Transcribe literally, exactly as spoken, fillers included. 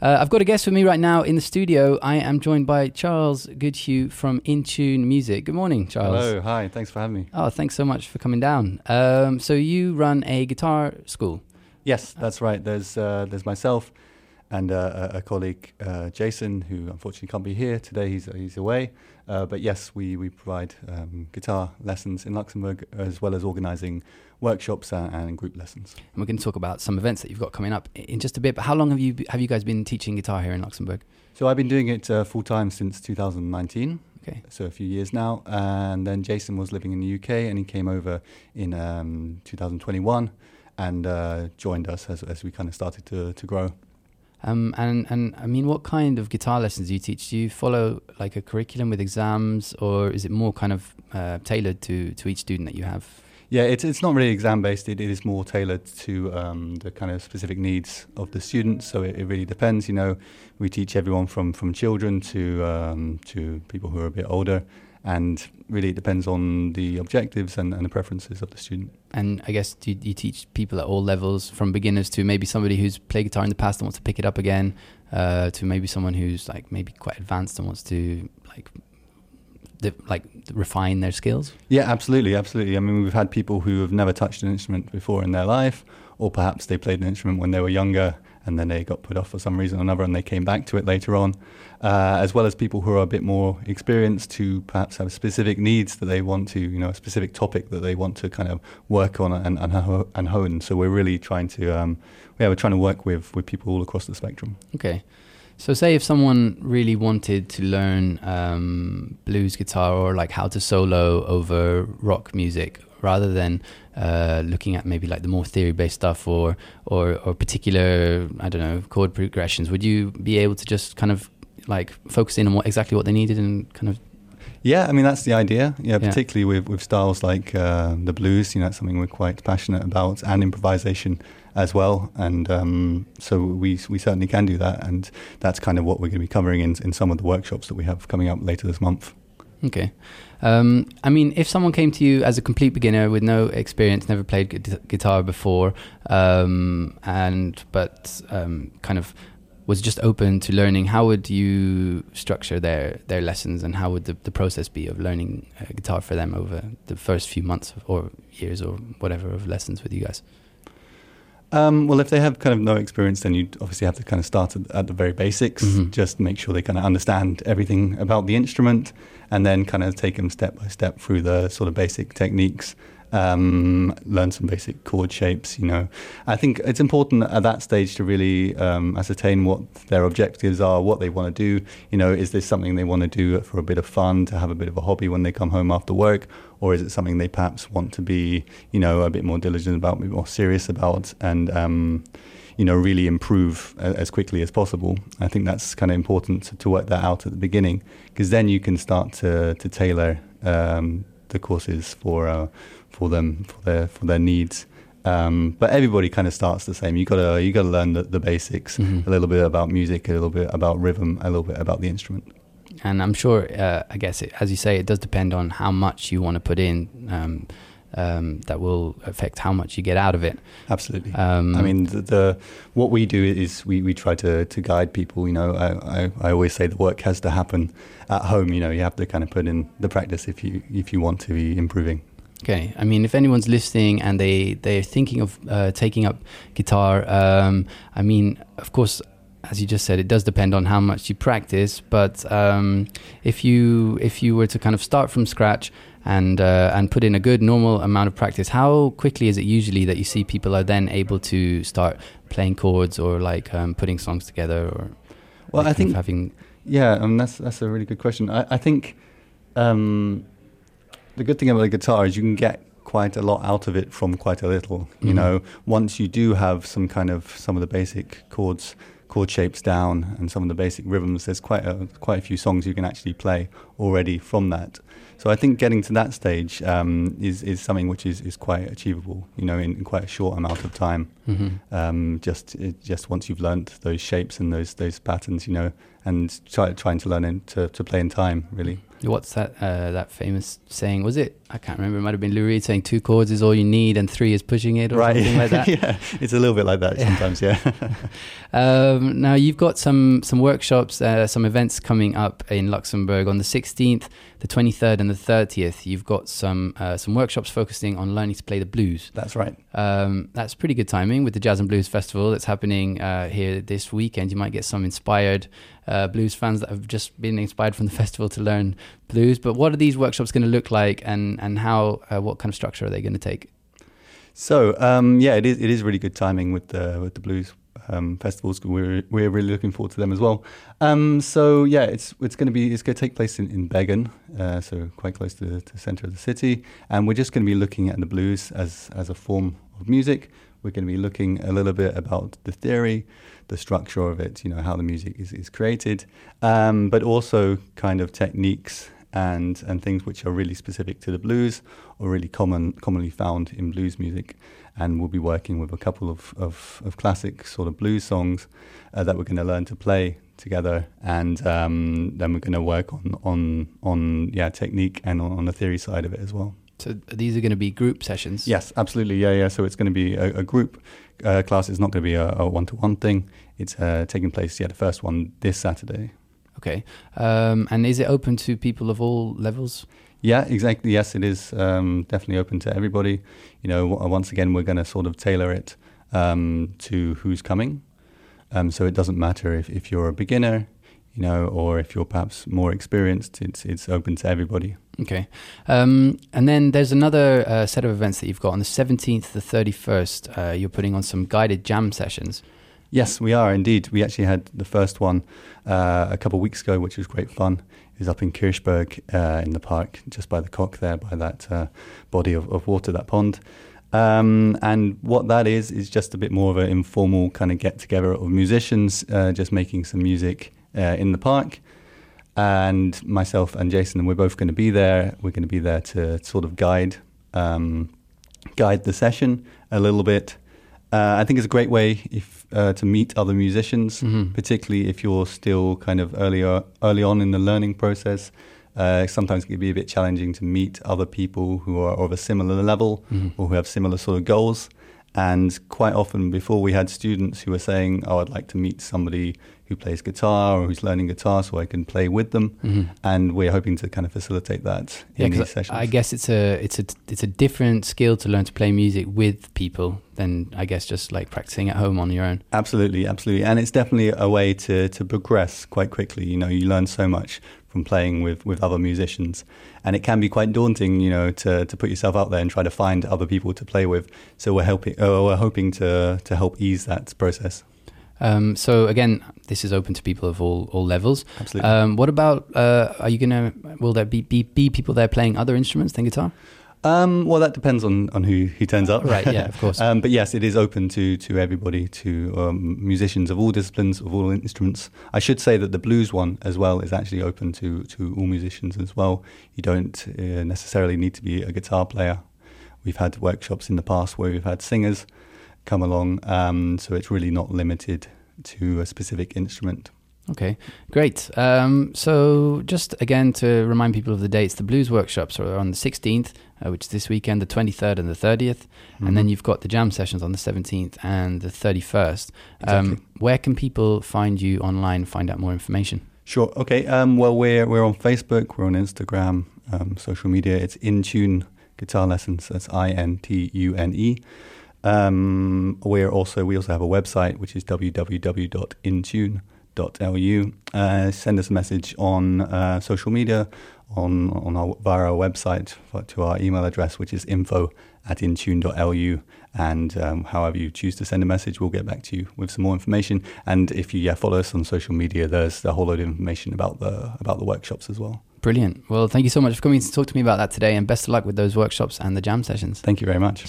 Uh, I've got a guest with me right now in the studio. I am joined by Charles Goodhue from Intune Music. Good morning, Charles. Hello, hi, thanks for having me. Oh, thanks so much for coming down. Um, so you run a guitar school? Yes, that's right. There's uh, there's myself and uh, a colleague, uh, Jason, who unfortunately can't be here today. He's he's away. Uh, but yes, we, we provide um, guitar lessons in Luxembourg, as well as organising workshops and, and group lessons. And we're going to talk about some events that you've got coming up in just a bit. But how long have you have you guys been teaching guitar here in Luxembourg? So I've been doing it uh, full time since two thousand nineteen. Okay. So a few years now. And then Jason was living in the U K and he came over in um, two thousand twenty-one and uh, joined us as as we kind of started to to grow. Um, and, and I mean, what kind of guitar lessons do you teach? Do you follow like a curriculum with exams, or is it more kind of uh, tailored to, to each student that you have? Yeah, it's it's not really exam based. It, it is more tailored to um, the kind of specific needs of the students. So it, it really depends. You know, we teach everyone from, from children to um, to people who are a bit older. And really it depends on the objectives and, and the preferences of the student. And I guess do you, do you teach people at all levels, from beginners to maybe somebody who's played guitar in the past and wants to pick it up again, uh, to maybe someone who's like maybe quite advanced and wants to like the, like refine their skills? Yeah, absolutely, absolutely. I mean, we've had people who have never touched an instrument before in their life, or perhaps they played an instrument when they were younger and then they got put off for some reason or another and they came back to it later on, uh, as well as people who are a bit more experienced who perhaps have specific needs that they want to, you know, a specific topic that they want to kind of work on and and, ho- and hone. So we're really trying to, um, yeah, we're trying to work with, with people all across the spectrum. Okay. So say if someone really wanted to learn um, blues guitar or like how to solo over rock music, rather than uh, looking at maybe like the more theory-based stuff or, or or particular, I don't know, chord progressions, would you be able to just kind of like focus in on what exactly what they needed and kind of? Yeah, I mean, that's the idea. Yeah, yeah. Particularly with, with styles like uh, the blues, you know, it's something we're quite passionate about, and improvisation as well. And um, so we we certainly can do that. And that's kind of what we're going to be covering in, in some of the workshops that we have coming up later this month. Okay. Um, I mean, if someone came to you as a complete beginner with no experience, never played gu- guitar before, um, and but um, kind of was just open to learning, how would you structure their, their lessons, and how would the, the process be of learning uh, guitar for them over the first few months or years or whatever of lessons with you guys? Um, well, if they have kind of no experience, then you'd obviously have to kind of start at, at the very basics, mm-hmm. just make sure they kind of understand everything about the instrument, and then kind of take them step by step through the sort of basic techniques, um, learn some basic chord shapes, you know. I think it's important at that stage to really um, ascertain what their objectives are, what they want to do. You know, is this something they want to do for a bit of fun, to have a bit of a hobby when they come home after work? Or is it something they perhaps want to be, you know, a bit more diligent about, more serious about, and, um, you know, really improve a, as quickly as possible? I think that's kind of important to, to work that out at the beginning, because then you can start to to tailor um, the courses for uh, for them, for their for their needs. Um, but everybody kind of starts the same. You gotta you gotta learn the, the basics, mm-hmm. a little bit about music, a little bit about rhythm, a little bit about the instrument. And I'm sure, uh, I guess, it, as you say, it does depend on how much you want to put in. Um, um, that will affect how much you get out of it. Absolutely. Um, I mean, the, the what we do is we, we try to, to guide people. You know, I, I, I always say the work has to happen at home. You know, you have to kind of put in the practice if you if you want to be improving. Okay. I mean, if anyone's listening and they they're thinking of uh, taking up guitar, um, I mean, of course, as you just said, it does depend on how much you practice, but um, if you if you were to kind of start from scratch and uh, and put in a good normal amount of practice, how quickly is it usually that you see people are then able to start playing chords or like um, putting songs together? Or well, like I think having yeah, I mean, that's that's a really good question. I, I think um, the good thing about the guitar is you can get quite a lot out of it from quite a little. You mm-hmm. know, once you do have some kind of some of the basic chords. chord shapes down and some of the basic rhythms, there's quite a quite a few songs you can actually play already from that. So I think getting to that stage um, is is something which is, is quite achievable, you know, in, in quite a short amount of time. Mm-hmm. Um, just it, just once you've learnt those shapes and those those patterns, you know, and try, trying to learn in, to to play in time, really. What's that uh, that famous saying? Was it? I can't remember. It might have been Lou Reed saying two chords is all you need and three is pushing it, or right. something like that. Yeah, it's a little bit like that yeah. sometimes. Yeah. um, now you've got some some workshops, uh, some events coming up in Luxembourg on the sixteenth, the twenty-third, and the thirtieth. You've got some uh, some workshops focusing on learning to play the blues. That's right. Um, that's pretty good timing with the Jazz and Blues Festival that's happening uh, here this weekend. You might get some inspired Uh, blues fans that have just been inspired from the festival to learn blues. But what are these workshops going to look like, and and how uh, what kind of structure are they going to take? So um, yeah, it is it is really good timing with the with the blues um, festivals. We're we're really looking forward to them as well. Um, so yeah, it's it's going to be it's going to take place in in Bergen, uh, so quite close to the, to the center of the city, and we're just going to be looking at the blues as as a form of music. We're going to be looking a little bit about the theory, the structure of it, you know, how the music is, is created, um, but also kind of techniques and and things which are really specific to the blues or really common commonly found in blues music. And we'll be working with a couple of, of, of classic sort of blues songs uh, that we're going to learn to play together, and um, then we're going to work on, on, on yeah, technique and on, on the theory side of it as well. So these are going to be group sessions? Yes, absolutely. Yeah, yeah. So it's going to be a, a group uh, class. It's not going to be a, a one-to-one thing. It's uh, taking place, yeah, the first one this Saturday. Okay. Um, and is it open to people of all levels? Yeah, exactly. Yes, it is um, definitely open to everybody. You know, w- once again, we're going to sort of tailor it um, to who's coming. Um, so it doesn't matter if, if you're a beginner, you know, or if you're perhaps more experienced, it's it's open to everybody. Okay. Um, and then there's another uh, set of events that you've got on the seventeenth, the thirty-first. Uh, you're putting on some guided jam sessions. Yes, we are indeed. We actually had the first one uh, a couple of weeks ago, which was great fun. It was up in Kirchberg uh, in the park, just by the Koch there, by that uh, body of, of water, that pond. Um, and what that is, is just a bit more of an informal kind of get together of musicians uh, just making some music uh, in the park. And myself and Jason, we're both going to be there. We're going to be there to sort of guide um, guide the session a little bit. Uh, I think it's a great way if uh, to meet other musicians, mm-hmm. particularly if you're still kind of earlier, early on in the learning process. Uh, sometimes it can be a bit challenging to meet other people who are of a similar level mm-hmm. or who have similar sort of goals. And quite often before we had students who were saying, oh, I'd like to meet somebody who plays guitar or who's learning guitar so I can play with them. Mm-hmm. And we're hoping to kind of facilitate that in yeah, these sessions. I guess it's a, it's, a, it's a different skill to learn to play music with people than I guess just like practicing at home on your own. Absolutely, absolutely. And it's definitely a way to, to progress quite quickly. You know, you learn so much from playing with, with other musicians. And it can be quite daunting, you know, to, to put yourself out there and try to find other people to play with. So we're helping, oh, we're hoping to, to help ease that process. Um, so again, this is open to people of all, all levels. Absolutely. Um, what about, uh, are you going to, will there be, be, be people there playing other instruments than guitar? Um, well, that depends on, on who, who turns up. Right, yeah, of course. um, but yes, it is open to, to everybody, to um, musicians of all disciplines, of all instruments. I should say that the blues one as well is actually open to, to all musicians as well. You don't uh, necessarily need to be a guitar player. We've had workshops in the past where we've had singers come along, um, so it's really not limited to a specific instrument. Okay, great. Um, so just again to remind people of the dates, the blues workshops are on the sixteenth, uh, which is this weekend, the twenty-third and the thirtieth. Mm-hmm. And then you've got the jam sessions on the seventeenth and the thirty-first. Exactly. Um, where can people find you online, find out more information? Sure. Okay. Um, well, we're, we're on Facebook, we're on Instagram, um, social media. It's Intune Guitar Lessons. That's I N T U N E. Um, we're also, we also have a website, which is w w w dot intune dot com. .lu. Uh, send us a message on uh, social media, on on our via our website for, to our email address, which is info at intune dot l u. And um, however you choose to send a message, we'll get back to you with some more information. And if you yeah, follow us on social media, there's a whole load of information about the about the workshops as well. Brilliant. Well, thank you so much for coming to talk to me about that today, and best of luck with those workshops and the jam sessions. Thank you very much.